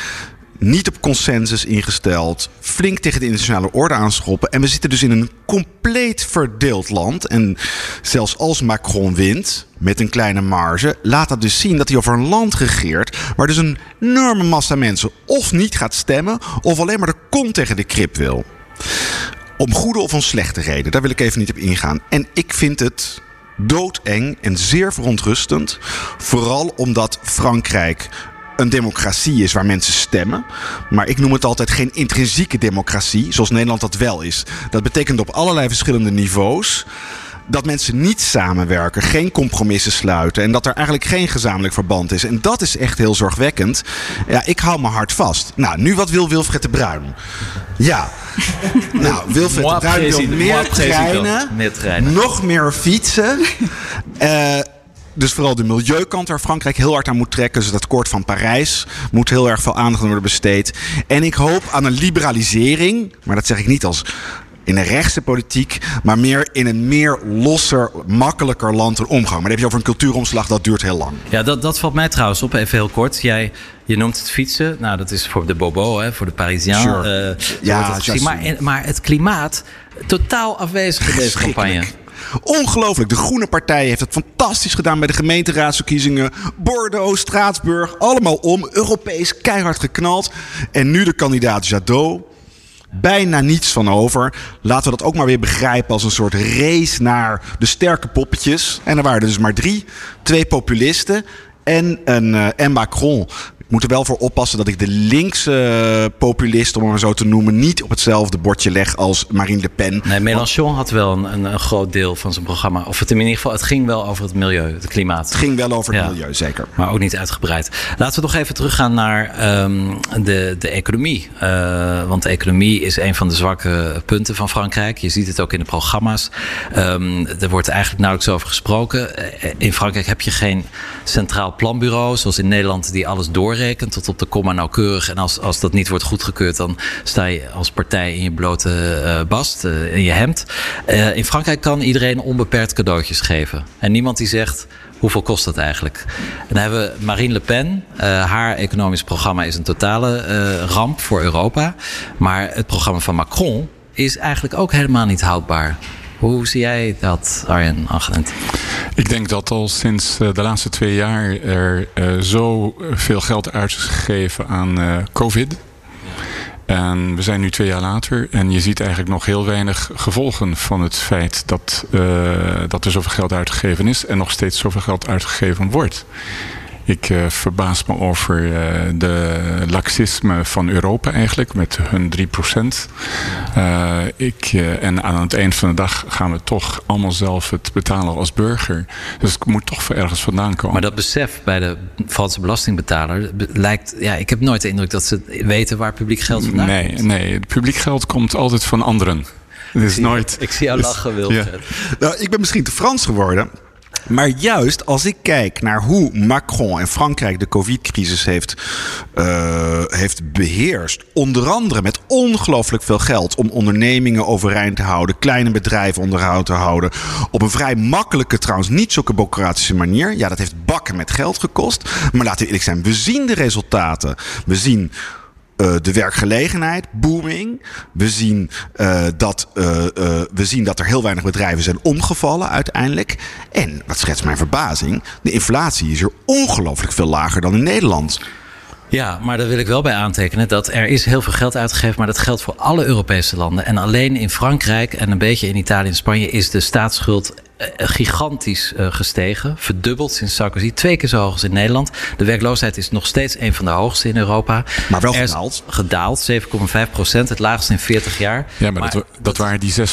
niet op consensus ingesteld, flink tegen de internationale orde aanschoppen. En we zitten dus in een compleet verdeeld land. En zelfs als Macron wint, met een kleine marge... laat dat dus zien dat hij over een land regeert... waar dus een enorme massa mensen of niet gaat stemmen... of alleen maar de kont tegen de krip wil. Om goede of om slechte reden, daar wil ik even niet op ingaan. En ik vind het... doodeng en zeer verontrustend. Vooral omdat Frankrijk... een democratie is waar mensen stemmen. Maar ik noem het altijd geen intrinsieke democratie, zoals Nederland dat wel is. Dat betekent op allerlei verschillende niveaus dat mensen niet samenwerken, geen compromissen sluiten... en dat er eigenlijk geen gezamenlijk verband is. En dat is echt heel zorgwekkend. Ja, ik hou mijn hart vast. Nou, nu wat wil Wilfred de Bruijn? Ja. Nou, Wilfred de Bruijn wil meer treinen, nog meer fietsen... dus vooral de milieukant waar Frankrijk heel hard aan moet trekken. Dus dat akkoord van Parijs moet heel erg veel aandacht worden besteed. En ik hoop aan een liberalisering. Maar dat zeg ik niet als in een rechtse politiek. Maar meer in een meer losser, makkelijker land en omgang. Maar dan heb je over een cultuuromslag. Dat duurt heel lang. Ja, dat valt mij trouwens op. Even heel kort. Je noemt het fietsen. Nou, dat is voor de bobo, hè, voor de Parisien. Sure. Maar het klimaat, totaal afwezig in deze campagne. Ongelooflijk. De Groene Partij heeft het fantastisch gedaan bij de gemeenteraadsverkiezingen. Bordeaux, Straatsburg, allemaal om. Europees keihard geknald. En nu de kandidaat Jadot. Bijna niets van over. Laten we dat ook maar weer begrijpen als een soort race naar de sterke poppetjes. En er waren er dus maar 3. 2 populisten en Macron. Ik moet er wel voor oppassen dat ik de linkse populist, om het maar zo te noemen, niet op hetzelfde bordje leg als Marine Le Pen. Nee, Mélenchon had wel een groot deel van zijn programma. Of het in ieder geval, het ging wel over het milieu, het klimaat. Het ging wel over het milieu, zeker. Maar ook niet uitgebreid. Laten we nog even teruggaan naar de economie. Want de economie is een van de zwakke punten van Frankrijk. Je ziet het ook in de programma's. Er wordt eigenlijk nauwelijks over gesproken. In Frankrijk heb je geen centraal planbureau, zoals in Nederland, die alles doorrekent tot op de komma nauwkeurig. En als dat niet wordt goedgekeurd, dan sta je als partij in je blote bast, in je hemd. In Frankrijk kan iedereen onbeperkt cadeautjes geven. En niemand die zegt, hoeveel kost dat eigenlijk? En dan hebben we Marine Le Pen. Haar economisch programma is een totale ramp voor Europa. Maar het programma van Macron is eigenlijk ook helemaal niet houdbaar. Hoe zie jij dat, Arjan Angenent? Ik denk dat al sinds de laatste 2 jaar er zo veel geld uit is gegeven aan COVID. En we zijn nu 2 jaar later en je ziet eigenlijk nog heel weinig gevolgen van het feit dat er zoveel geld uitgegeven is en nog steeds zoveel geld uitgegeven wordt. Ik verbaas me over de laxisme van Europa eigenlijk, met hun 3%. En aan het eind van de dag gaan we toch allemaal zelf het betalen als burger. Dus het moet toch ergens vandaan komen. Maar dat besef bij de Franse belastingbetaler lijkt... Ja, ik heb nooit de indruk dat ze weten waar publiek geld vandaan komt. Nee, het publiek geld komt altijd van anderen. Ik zie jou lachen, Wilfred. Ja. Nou, ik ben misschien te Frans geworden... Maar juist als ik kijk naar hoe Macron en Frankrijk de COVID-crisis heeft beheerst. Onder andere met ongelooflijk veel geld om ondernemingen overeind te houden. Kleine bedrijven onderhoud te houden. Op een vrij makkelijke, trouwens niet zulke bureaucratische manier. Ja, dat heeft bakken met geld gekost. Maar laten we eerlijk zijn, we zien de resultaten. We zien... de werkgelegenheid, booming. We zien dat er heel weinig bedrijven zijn omgevallen uiteindelijk. En, wat schetst mijn verbazing, de inflatie is er ongelooflijk veel lager dan in Nederland. Ja, maar daar wil ik wel bij aantekenen dat er is heel veel geld uitgegeven, maar dat geldt voor alle Europese landen. En alleen in Frankrijk en een beetje in Italië en Spanje is de staatsschuld gigantisch gestegen. Verdubbeld sinds Sarkozy. 2 keer zo hoog als in Nederland. De werkloosheid is nog steeds een van de hoogste in Europa. Maar wel gedaald. 7,5%. Het laagste in 40 jaar. Ja, maar dat waren die 600.000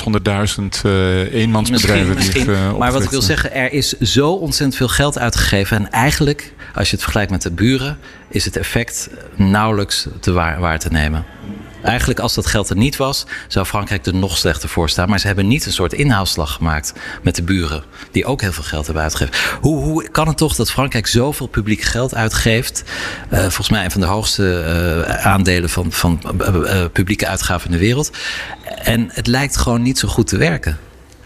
eenmansbedrijven die het opgericht. Maar wat ik wil zeggen, er is zo ontzettend veel geld uitgegeven. En eigenlijk, als je het vergelijkt met de buren, is het effect nauwelijks waar te nemen. Eigenlijk als dat geld er niet was, zou Frankrijk er nog slechter voor staan. Maar ze hebben niet een soort inhaalslag gemaakt met de buren, die ook heel veel geld hebben uitgegeven. Hoe kan het toch dat Frankrijk zoveel publiek geld uitgeeft? Volgens mij een van de hoogste aandelen van publieke uitgaven in de wereld. En het lijkt gewoon niet zo goed te werken.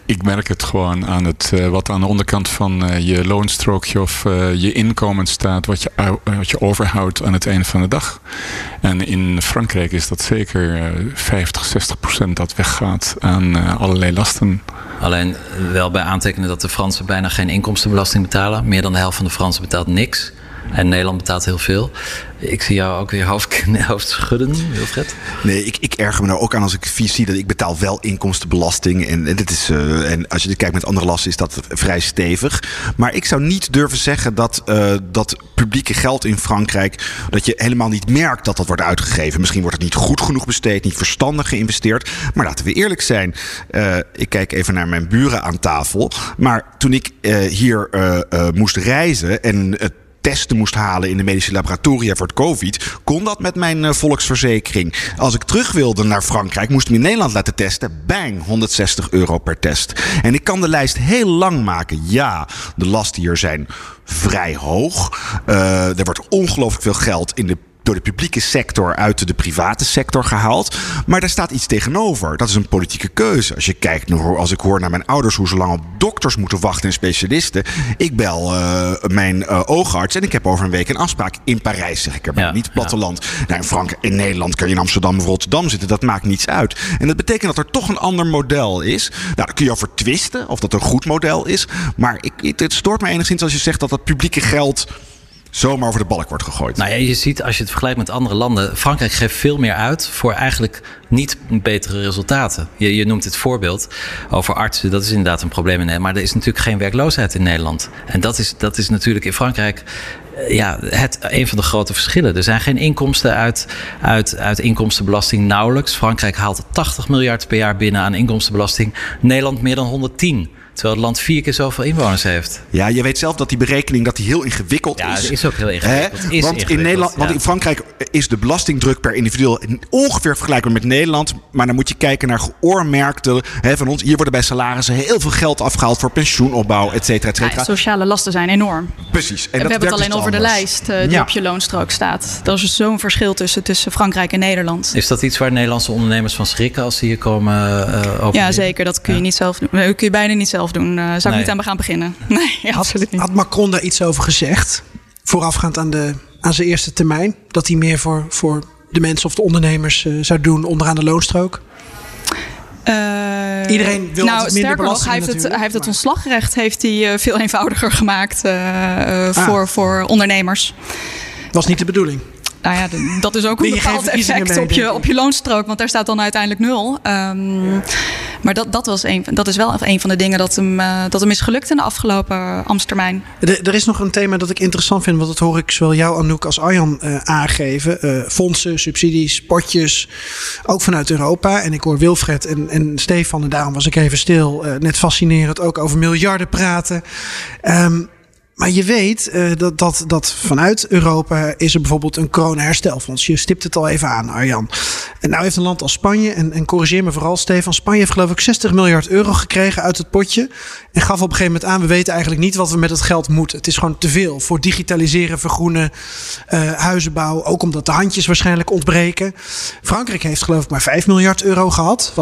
Ik merk het gewoon aan het wat aan de onderkant van je loonstrookje of je inkomen staat, wat je overhoudt aan het einde van de dag. En in Frankrijk is dat zeker 50-60% dat weggaat aan allerlei lasten. Alleen wel bij aantekenen dat de Fransen bijna geen inkomstenbelasting betalen. Meer dan de helft van de Fransen betaalt niks. En Nederland betaalt heel veel. Ik zie jou ook weer hoofd schudden, Wilfred. Nee, ik erger me nou ook aan als ik zie dat ik betaal wel inkomstenbelasting. En dit is, en als je dit kijkt met andere lasten is dat vrij stevig. Maar ik zou niet durven zeggen dat publieke geld in Frankrijk, dat je helemaal niet merkt dat dat wordt uitgegeven. Misschien wordt het niet goed genoeg besteed, niet verstandig geïnvesteerd. Maar laten we eerlijk zijn. Ik kijk even naar mijn buren aan tafel. Maar toen ik hier moest reizen en het testen moest halen in de medische laboratoria voor het COVID, kon dat met mijn volksverzekering. Als ik terug wilde naar Frankrijk, moest ik me in Nederland laten testen. Bang, €160 per test. En ik kan de lijst heel lang maken. Ja, de lasten hier zijn vrij hoog. Er wordt ongelooflijk veel geld door de publieke sector uit de private sector gehaald. Maar daar staat iets tegenover. Dat is een politieke keuze. Als je kijkt, als ik hoor naar mijn ouders hoe ze lang op dokters moeten wachten en specialisten. Ik bel mijn oogarts en ik heb over een week een afspraak. In Parijs zeg ik erbij, niet platteland. Ja. Nou, in Nederland kan je in Amsterdam of Rotterdam zitten. Dat maakt niets uit. En dat betekent dat er toch een ander model is. Nou, daar kun je over twisten of dat een goed model is. Maar het stoort me enigszins als je zegt dat publieke geld zomaar over de balk wordt gegooid. Nou ja, je ziet, als je het vergelijkt met andere landen, Frankrijk geeft veel meer uit voor eigenlijk niet betere resultaten. Je noemt het voorbeeld over artsen. Dat is inderdaad een probleem in Nederland. Maar er is natuurlijk geen werkloosheid in Nederland. En dat is natuurlijk in Frankrijk een van de grote verschillen. Er zijn geen inkomsten uit inkomstenbelasting, nauwelijks. Frankrijk haalt 80 miljard per jaar binnen aan inkomstenbelasting. Nederland meer dan 110. Terwijl het land 4 keer zoveel inwoners heeft. Ja, je weet zelf dat die berekening heel ingewikkeld is. Ja, dat is ook heel ingewikkeld. Want in Frankrijk is de belastingdruk per individu ongeveer vergelijkbaar met Nederland. Maar dan moet je kijken naar geoormerkte van ons. Hier worden bij salarissen heel veel geld afgehaald voor pensioenopbouw, et cetera, et cetera. Ja, sociale lasten zijn enorm. Precies. En we hebben het alleen over de lijst die op je loonstrook staat. Dat is zo'n verschil tussen Frankrijk en Nederland. Is dat iets waar Nederlandse ondernemers van schrikken als ze hier komen? Ja, zeker. Dat kun je niet zelf doen. Dat kun je bijna niet zelf doen. Zou ik niet aan gaan beginnen? Nee, absoluut niet. Had Macron daar iets over gezegd? Voorafgaand aan zijn eerste termijn? Dat hij meer voor de mensen of de ondernemers zou doen onderaan de loonstrook? Iedereen wil minder belasting. Hij heeft het ontslagrecht veel eenvoudiger gemaakt voor ondernemers. Was niet de bedoeling. Nou ja, dat is ook een bepaald effect op je loonstrook. Want daar staat dan uiteindelijk 0. Maar dat is wel een van de dingen dat hem is gelukt in de afgelopen ambtstermijn. Er is nog een thema dat ik interessant vind. Want dat hoor ik zowel jou, Anouk, als Arjan aangeven. Fondsen, subsidies, potjes. Ook vanuit Europa. En ik hoor Wilfred en Stefan, en daarom was ik even stil. Net fascinerend ook over miljarden praten. Maar je weet dat vanuit Europa is er bijvoorbeeld een corona-herstelfonds. Je stipt het al even aan, Arjan. En nou heeft een land als Spanje, en corrigeer me vooral Stefan, Spanje heeft geloof ik €60 miljard gekregen uit het potje. En gaf op een gegeven moment aan, we weten eigenlijk niet wat we met het geld moeten. Het is gewoon te veel voor digitaliseren, vergroenen, huizenbouw. Ook omdat de handjes waarschijnlijk ontbreken. Frankrijk heeft geloof ik maar €5 miljard gehad.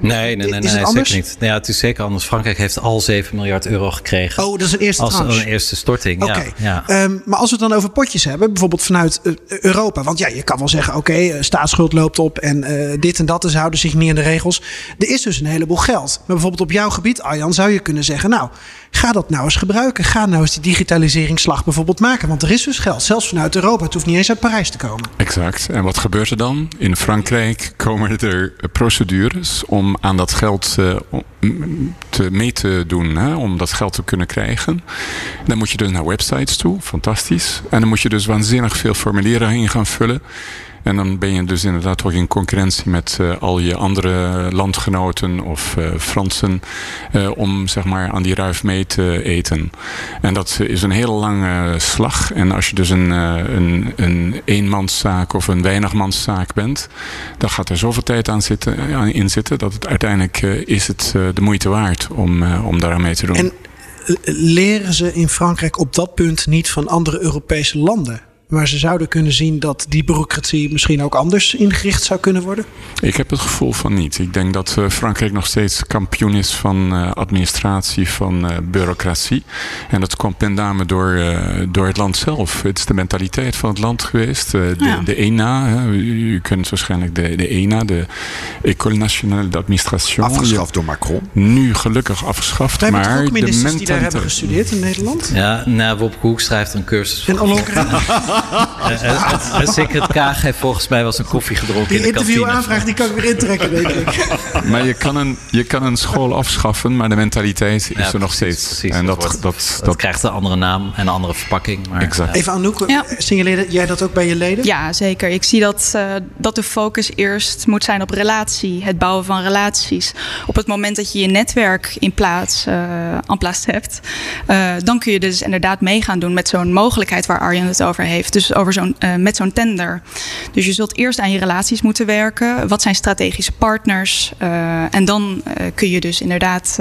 Nee, is het anders? Zeker niet. Ja, het is zeker anders. Frankrijk heeft al €7 miljard gekregen. Oh, dat is een eerste tranche. Eerste storting. Okay. Ja. Maar als we het dan over potjes hebben, bijvoorbeeld vanuit Europa. Want ja, je kan wel zeggen, staatsschuld loopt op en dit en dat. Ze houden zich niet aan de regels. Er is dus een heleboel geld. Maar bijvoorbeeld op jouw gebied, Arjan, zou je kunnen zeggen, nou, Ga dat nou eens gebruiken. Ga nou eens die digitaliseringsslag bijvoorbeeld maken. Want er is dus geld. Zelfs vanuit Europa. Het hoeft niet eens uit Parijs te komen. Exact. En wat gebeurt er dan? In Frankrijk komen er procedures om aan dat geld mee te doen. Hè? Om dat geld te kunnen krijgen. Dan moet je dus naar websites toe. Fantastisch. En dan moet je dus waanzinnig veel formulieren in gaan vullen. En dan ben je dus inderdaad ook in concurrentie met al je andere landgenoten of Fransen om zeg maar aan die ruif mee te eten. En dat is een hele lange slag. En als je dus een eenmanszaak of een weinigmanszaak bent, dan gaat er zoveel tijd in zitten dat het uiteindelijk is het de moeite waard om daar aan mee te doen. En leren ze in Frankrijk op dat punt niet van andere Europese landen? Waar ze zouden kunnen zien dat die bureaucratie misschien ook anders ingericht zou kunnen worden? Ik heb het gevoel van niet. Ik denk dat Frankrijk nog steeds kampioen is van administratie, van bureaucratie. En dat komt met name door het land zelf. Het is de mentaliteit van het land geweest. De ENA, u kent waarschijnlijk de ENA, de École Nationale d'Administration. Afgeschaft door Macron. Nu gelukkig afgeschaft. Wij hebben ook ministers die daar hebben gestudeerd in Nederland? Ja, nou, Wopke Hoek schrijft een cursus. En Ollongren? Secret Kaag heeft volgens mij wel eens een koffie gedronken in de kantine. Die interviewaanvraag die kan ik weer intrekken, denk ik. Maar je kan een school afschaffen, maar de mentaliteit is er nog steeds. Precies, en dat krijgt een andere naam en een andere verpakking. Maar, exact. Even Anouk, signaleer jij dat ook bij je leden? Ja, zeker. Ik zie dat de focus eerst moet zijn op relatie. Het bouwen van relaties. Op het moment dat je je netwerk in plaats hebt, dan kun je dus inderdaad meegaan doen met zo'n mogelijkheid waar Arjan het over heeft. Dus met zo'n tender. Dus je zult eerst aan je relaties moeten werken. Wat zijn strategische partners? En dan kun je dus inderdaad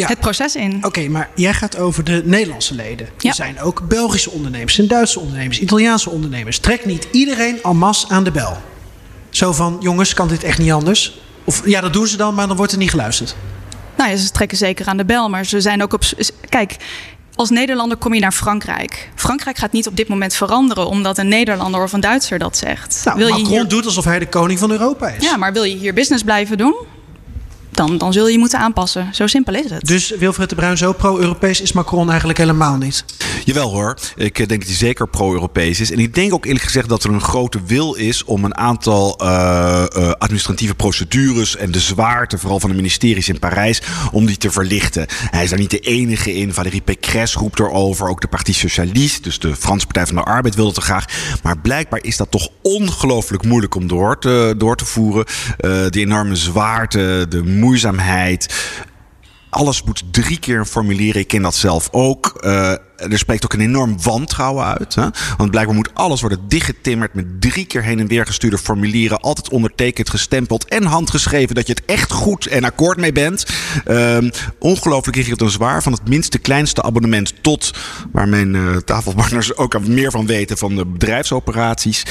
het proces in. Oké, maar jij gaat over de Nederlandse leden. Ja. Er zijn ook Belgische ondernemers, en Duitse ondernemers, Italiaanse ondernemers. Trek niet iedereen en masse aan de bel. Zo van, jongens, kan dit echt niet anders? Of ja, dat doen ze dan, maar dan wordt er niet geluisterd. Nou ja, ze trekken zeker aan de bel. Maar ze zijn ook op... Kijk... Als Nederlander kom je naar Frankrijk. Frankrijk gaat niet op dit moment veranderen omdat een Nederlander of een Duitser dat zegt. Nou, Macron doet alsof hij de koning van Europa is. Ja, maar wil je hier business blijven doen? Dan zul je moeten aanpassen. Zo simpel is het. Dus Wilfred de Bruijn, zo pro-Europees is Macron eigenlijk helemaal niet? Jawel hoor. Ik denk dat hij zeker pro-Europees is. En ik denk ook eerlijk gezegd dat er een grote wil is om een aantal administratieve procedures en de zwaarte, vooral van de ministeries in Parijs, om die te verlichten. Hij is daar niet de enige in. Valérie Pécresse roept erover. Ook de Parti Socialiste, dus de Franse Partij van de Arbeid, wil het er graag. Maar blijkbaar is dat toch ongelooflijk moeilijk om door te voeren. De enorme zwaarte, de moeizaamheid. Alles moet 3 keer formuleren. Ik ken dat zelf ook. Er spreekt ook een enorm wantrouwen uit. Hè? Want blijkbaar moet alles worden dichtgetimmerd met 3 keer heen en weer gestuurde formulieren. Altijd ondertekend, gestempeld en handgeschreven dat je het echt goed en akkoord mee bent. Ongelooflijk rigide en zwaar. Van het minste kleinste abonnement tot, waar mijn tafelpartners ook meer van weten, van de bedrijfsoperaties.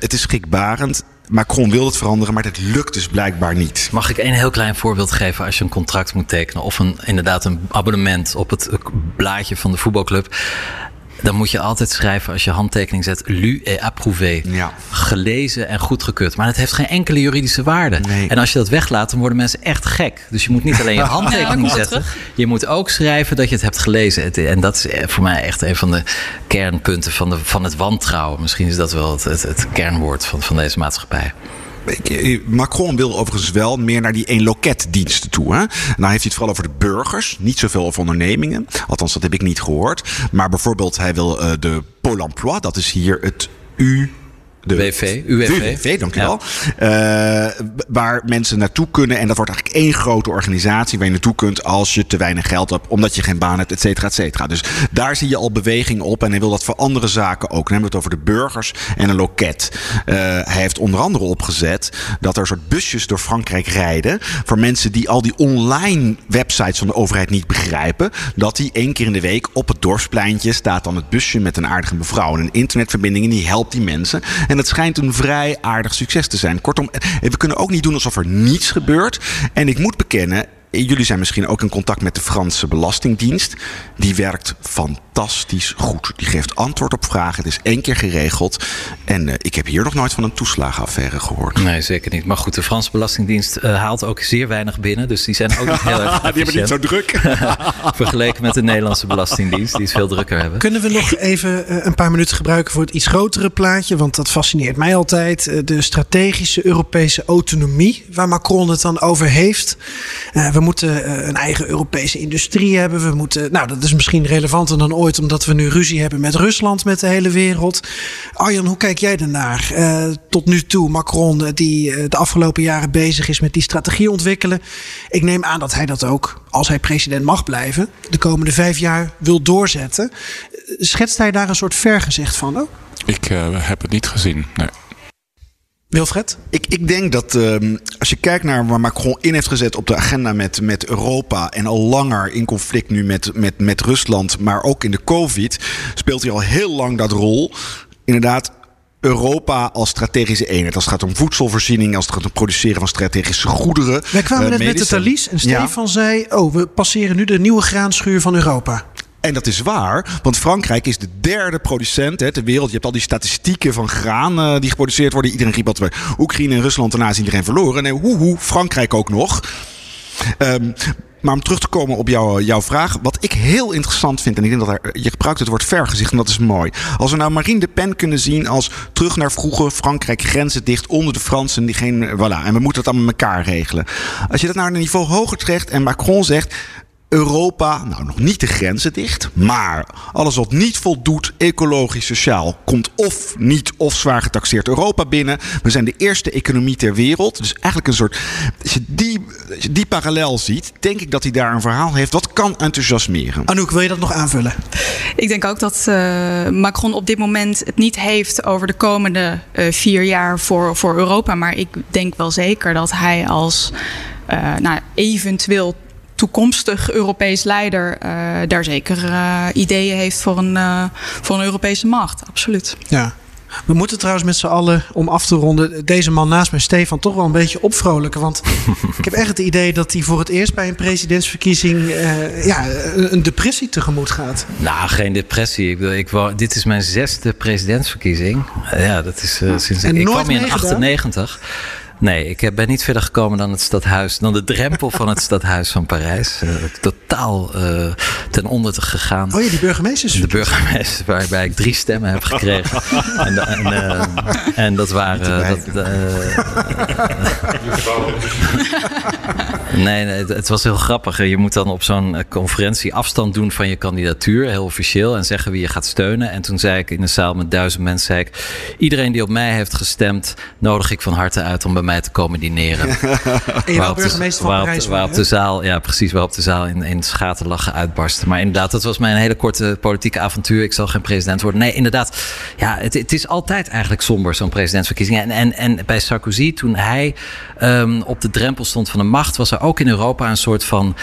Het is schrikbarend. Macron wil het veranderen, maar dat lukt dus blijkbaar niet. Mag ik een heel klein voorbeeld geven als je een contract moet tekenen? Of inderdaad een abonnement op het blaadje van de voetbalclub. Dan moet je altijd schrijven als je handtekening zet, lu et approuvé. Ja. Gelezen en goedgekeurd. Maar dat heeft geen enkele juridische waarde. Nee. En als je dat weglaat, dan worden mensen echt gek. Dus je moet niet alleen je handtekening zetten. Je moet ook schrijven dat je het hebt gelezen. En dat is voor mij echt een van de kernpunten van het wantrouwen. Misschien is dat wel het kernwoord van deze maatschappij. Macron wil overigens wel meer naar die één-loketdiensten toe. Hè? Nou heeft hij het vooral over de burgers, niet zoveel over ondernemingen. Althans, dat heb ik niet gehoord. Maar bijvoorbeeld, hij wil de Pôle emploi, dat is hier het UWV, dankjewel. Ja. Waar mensen naartoe kunnen. En dat wordt eigenlijk 1 grote organisatie waar je naartoe kunt als je te weinig geld hebt, omdat je geen baan hebt, et cetera, et cetera. Dus daar zie je al beweging op. En hij wil dat voor andere zaken ook. Dan hebben we het over de burgers en een loket. Hij heeft onder andere opgezet dat er soort busjes door Frankrijk rijden voor mensen die al die online websites van de overheid niet begrijpen. Dat die 1 keer in de week op het dorpspleintje staat dan het busje met een aardige mevrouw en een internetverbinding. En die helpt die mensen. En dat schijnt een vrij aardig succes te zijn. Kortom, we kunnen ook niet doen alsof er niets gebeurt. En ik moet bekennen, jullie zijn misschien ook in contact met de Franse Belastingdienst. Die werkt fantastisch. fantastisch goed. Die geeft antwoord op vragen. Het is 1 keer geregeld. En ik heb hier nog nooit van een toeslagenaffaire gehoord. Nee, zeker niet. Maar goed, de Franse Belastingdienst haalt ook zeer weinig binnen. Dus die zijn ook niet heel erg efficiënt. Die hebben niet zo druk. Vergeleken met de Nederlandse Belastingdienst, die het veel drukker hebben. Kunnen we nog even een paar minuten gebruiken voor het iets grotere plaatje? Want dat fascineert mij altijd. De strategische Europese autonomie, waar Macron het dan over heeft. We moeten een eigen Europese industrie hebben. We moeten, nou, dat is misschien relevanter dan ooit, omdat we nu ruzie hebben met Rusland, met de hele wereld. Arjan, hoe kijk jij ernaar? Tot nu toe Macron, die de afgelopen jaren bezig is met die strategie ontwikkelen. Ik neem aan dat hij dat ook, als hij president mag blijven, de komende 5 jaar wil doorzetten. Schetst hij daar een soort vergezicht van ook? Ik heb het niet gezien, nee. Wilfred? Ik denk dat als je kijkt naar waar Macron in heeft gezet op de agenda met Europa en al langer in conflict nu met Rusland, maar ook in de COVID, speelt hij al heel lang dat rol. Inderdaad, Europa als strategische eenheid. Als het gaat om voedselvoorziening, als het gaat om produceren van strategische goederen. Wij kwamen net met de Thalys en Stefan zei, we passeren nu de nieuwe graanschuur van Europa. En dat is waar, want Frankrijk is de 3e producent ter wereld. Je hebt al die statistieken van graan die geproduceerd worden. Iedereen riep altijd bij Oekraïne en Rusland, daarna is iedereen verloren. Nee, Frankrijk ook nog. Maar om terug te komen op jouw vraag, wat ik heel interessant vind, en ik denk dat je gebruikt het woord vergezicht, en dat is mooi. Als we nou Marine Le Pen kunnen zien als terug naar vroeger, Frankrijk grenzen dicht onder de Fransen, die geen, voilà, en we moeten dat allemaal met elkaar regelen. Als je dat naar een niveau hoger trekt en Macron zegt, Europa, nou nog niet de grenzen dicht, maar alles wat niet voldoet ecologisch, sociaal, komt of niet of zwaar getaxeerd Europa binnen. We zijn de eerste economie ter wereld. Dus eigenlijk een soort, als je die parallel ziet, denk ik dat hij daar een verhaal heeft wat kan enthousiasmeren. Anouk, wil je dat nog aanvullen? Ik denk ook dat Macron op dit moment het niet heeft over de komende 4 jaar voor Europa. Maar ik denk wel zeker dat hij als eventueel toekomstig Europees leider daar zeker ideeën heeft voor een Europese macht. Absoluut. Ja. We moeten trouwens met z'n allen, om af te ronden, deze man naast mij, Stefan, toch wel een beetje opvrolijken. Want ik heb echt het idee dat hij voor het eerst bij een presidentsverkiezing een depressie tegemoet gaat. Nou, geen depressie. Dit is mijn 6e presidentsverkiezing. Ja, dat is sinds ik kwam in 1998. Nee, ik ben niet verder gekomen dan de drempel van het stadhuis van Parijs. Totaal ten onder gegaan. Oh ja, die burgemeesters. De burgemeesters, waarbij ik 3 stemmen heb gekregen. En dat waren... Nee, het was heel grappig. Je moet dan op zo'n conferentie afstand doen van je kandidatuur, heel officieel, en zeggen wie je gaat steunen. En toen zei ik in een zaal met 1000 mensen, iedereen die op mij heeft gestemd, nodig ik van harte uit om bij mij te komen dineren. En je burgemeester van Parijs. Waarop de zaal in schaterlachen uitbarstte. Maar inderdaad, dat was mijn hele korte politieke avontuur. Ik zal geen president worden. Nee, inderdaad. Ja, het is altijd eigenlijk somber, zo'n presidentsverkiezing. En bij Sarkozy, toen hij op de drempel stond van de macht, was er ook in Europa een soort van,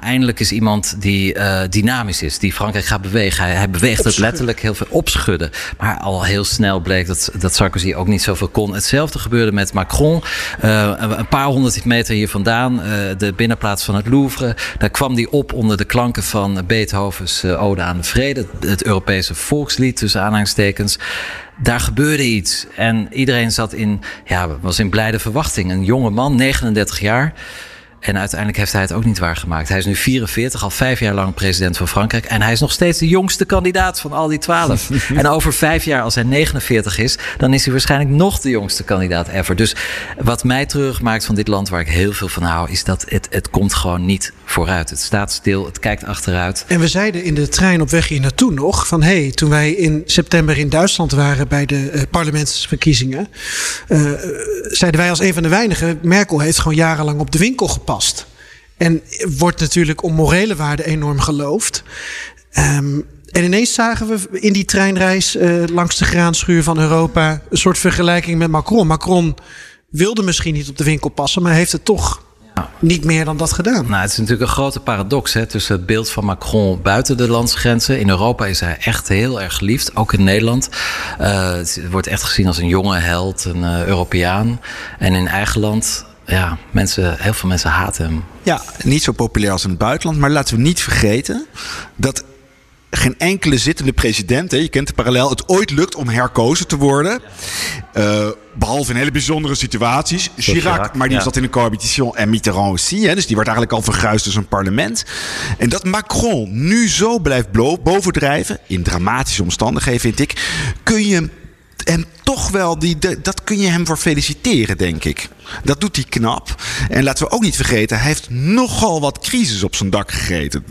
eindelijk is iemand die dynamisch is, die Frankrijk gaat bewegen. Hij beweegt het letterlijk heel veel, opschudden. Maar al heel snel bleek dat Sarkozy ook niet zoveel kon. Hetzelfde gebeurde met Macron. Een paar 100 meter hier vandaan, de binnenplaats van het Louvre. Daar kwam hij op onder de klanken van Beethovens Ode aan de Vrede. Het Europese volkslied, tussen aanhalingstekens. Daar gebeurde iets. En iedereen was in blijde verwachting. Een jonge man, 39 jaar. En uiteindelijk heeft hij het ook niet waargemaakt. Hij is nu 44, al 5 jaar lang president van Frankrijk. En hij is nog steeds de jongste kandidaat van al die 12. En over 5 jaar, als hij 49 is, dan is hij waarschijnlijk nog de jongste kandidaat ever. Dus wat mij treurig maakt van dit land, waar ik heel veel van hou, is dat het komt gewoon niet vooruit. Het staat stil, het kijkt achteruit. En we zeiden in de trein op weg hier naartoe nog van, toen wij in september in Duitsland waren bij de parlementsverkiezingen, zeiden wij als een van de weinigen, Merkel heeft gewoon jarenlang op de winkel gepakt. En wordt natuurlijk om morele waarden enorm geloofd. En ineens zagen we in die treinreis langs de graanschuur van Europa een soort vergelijking met Macron. Macron wilde misschien niet op de winkel passen, maar heeft het toch niet meer dan dat gedaan. Nou, het is natuurlijk een grote paradox tussen het beeld van Macron buiten de landsgrenzen. In Europa is hij echt heel erg geliefd, ook in Nederland. Het wordt echt gezien als een jonge held, een Europeaan. En in eigen land, heel veel mensen haten hem. Ja, niet zo populair als in het buitenland. Maar laten we niet vergeten dat geen enkele zittende president, hè, je kent de parallel, het ooit lukt om herkozen te worden. Behalve in hele bijzondere situaties. Chirac, maar die zat in de coalition en Mitterrand aussi. Hè, dus die werd eigenlijk al verguisd als een parlement. En dat Macron nu zo blijft bovendrijven, in dramatische omstandigheden vind ik, kun je hem toch wel, dat kun je hem voor feliciteren, denk ik. Dat doet hij knap. En laten we ook niet vergeten, hij heeft nogal wat crisis op zijn dak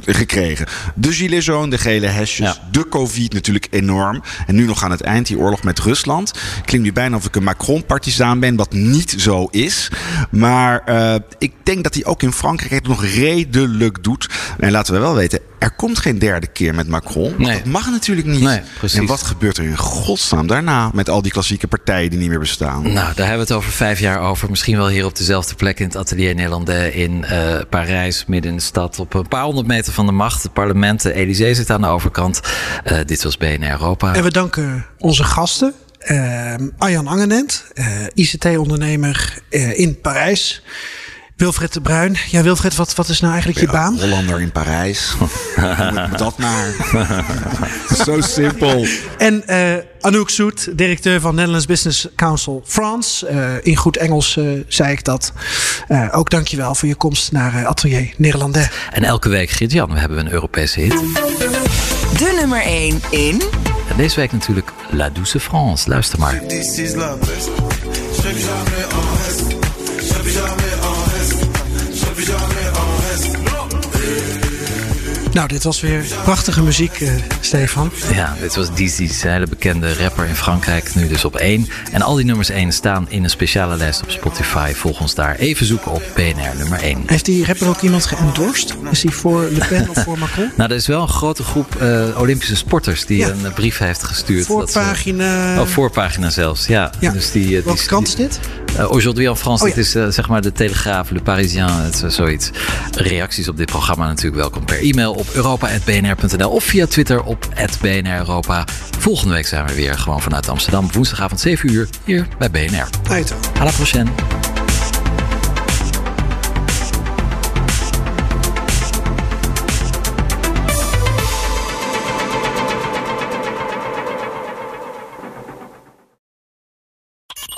gekregen. De gilets jaunes, de gele hesjes, de covid natuurlijk enorm. En nu nog aan het eind, die oorlog met Rusland. Klinkt nu bijna of ik een Macron-partizaan ben, wat niet zo is. Maar ik denk dat hij ook in Frankrijk het nog redelijk doet. En laten we wel weten, er komt geen derde keer met Macron. Nee. Dat mag natuurlijk niet. Nee, en wat gebeurt er in godsnaam daarna met al die klassieke partijen die niet meer bestaan? Nou, daar hebben we het over 5 jaar over. Misschien wel hier op dezelfde plek in het Atelier Néerlandais in Parijs, midden in de stad. Op een paar 100 meter van de macht. Het parlement, de Élysée zit aan de overkant. Dit was BNR Europa. En we danken onze gasten. Arjan Angenent, ICT-ondernemer in Parijs. Wilfred de Bruijn. Ja, Wilfred, wat is nou eigenlijk je baan? Hollander in Parijs. Dat maar. Zo simpel. En Anouk Soet, directeur van Netherlands Business Council France. In goed Engels zei ik dat. Ook dankjewel voor je komst naar Atelier Néerlandais. En elke week, Geert-Jan, we hebben een Europese hit. De nummer 1 in... En deze week natuurlijk La Douce France. Luister maar. Nou, dit was weer prachtige muziek, Stefan. Ja, dit was Dizzy, een hele bekende rapper in Frankrijk. Nu dus op 1. En al die nummers 1 staan in een speciale lijst op Spotify. Volg ons daar. Even zoeken op BNR nummer 1. Heeft die rapper ook iemand geëndorst? Is hij voor Le Pen of voor Macron? Nou, er is wel een grote groep Olympische sporters die een brief heeft gestuurd. Voorpagina. Voorpagina zelfs, ja. Dus welke krant is dit? Aujourd'hui en France, dit is zeg maar de Telegraaf, Le Parisien, zoiets. Reacties op dit programma natuurlijk welkom per e-mail op europa.bnr.nl of via Twitter op @BNREuropa. Volgende week zijn we weer gewoon vanuit Amsterdam. Woensdagavond 7 uur hier bij BNR. Uit. À la prochaine.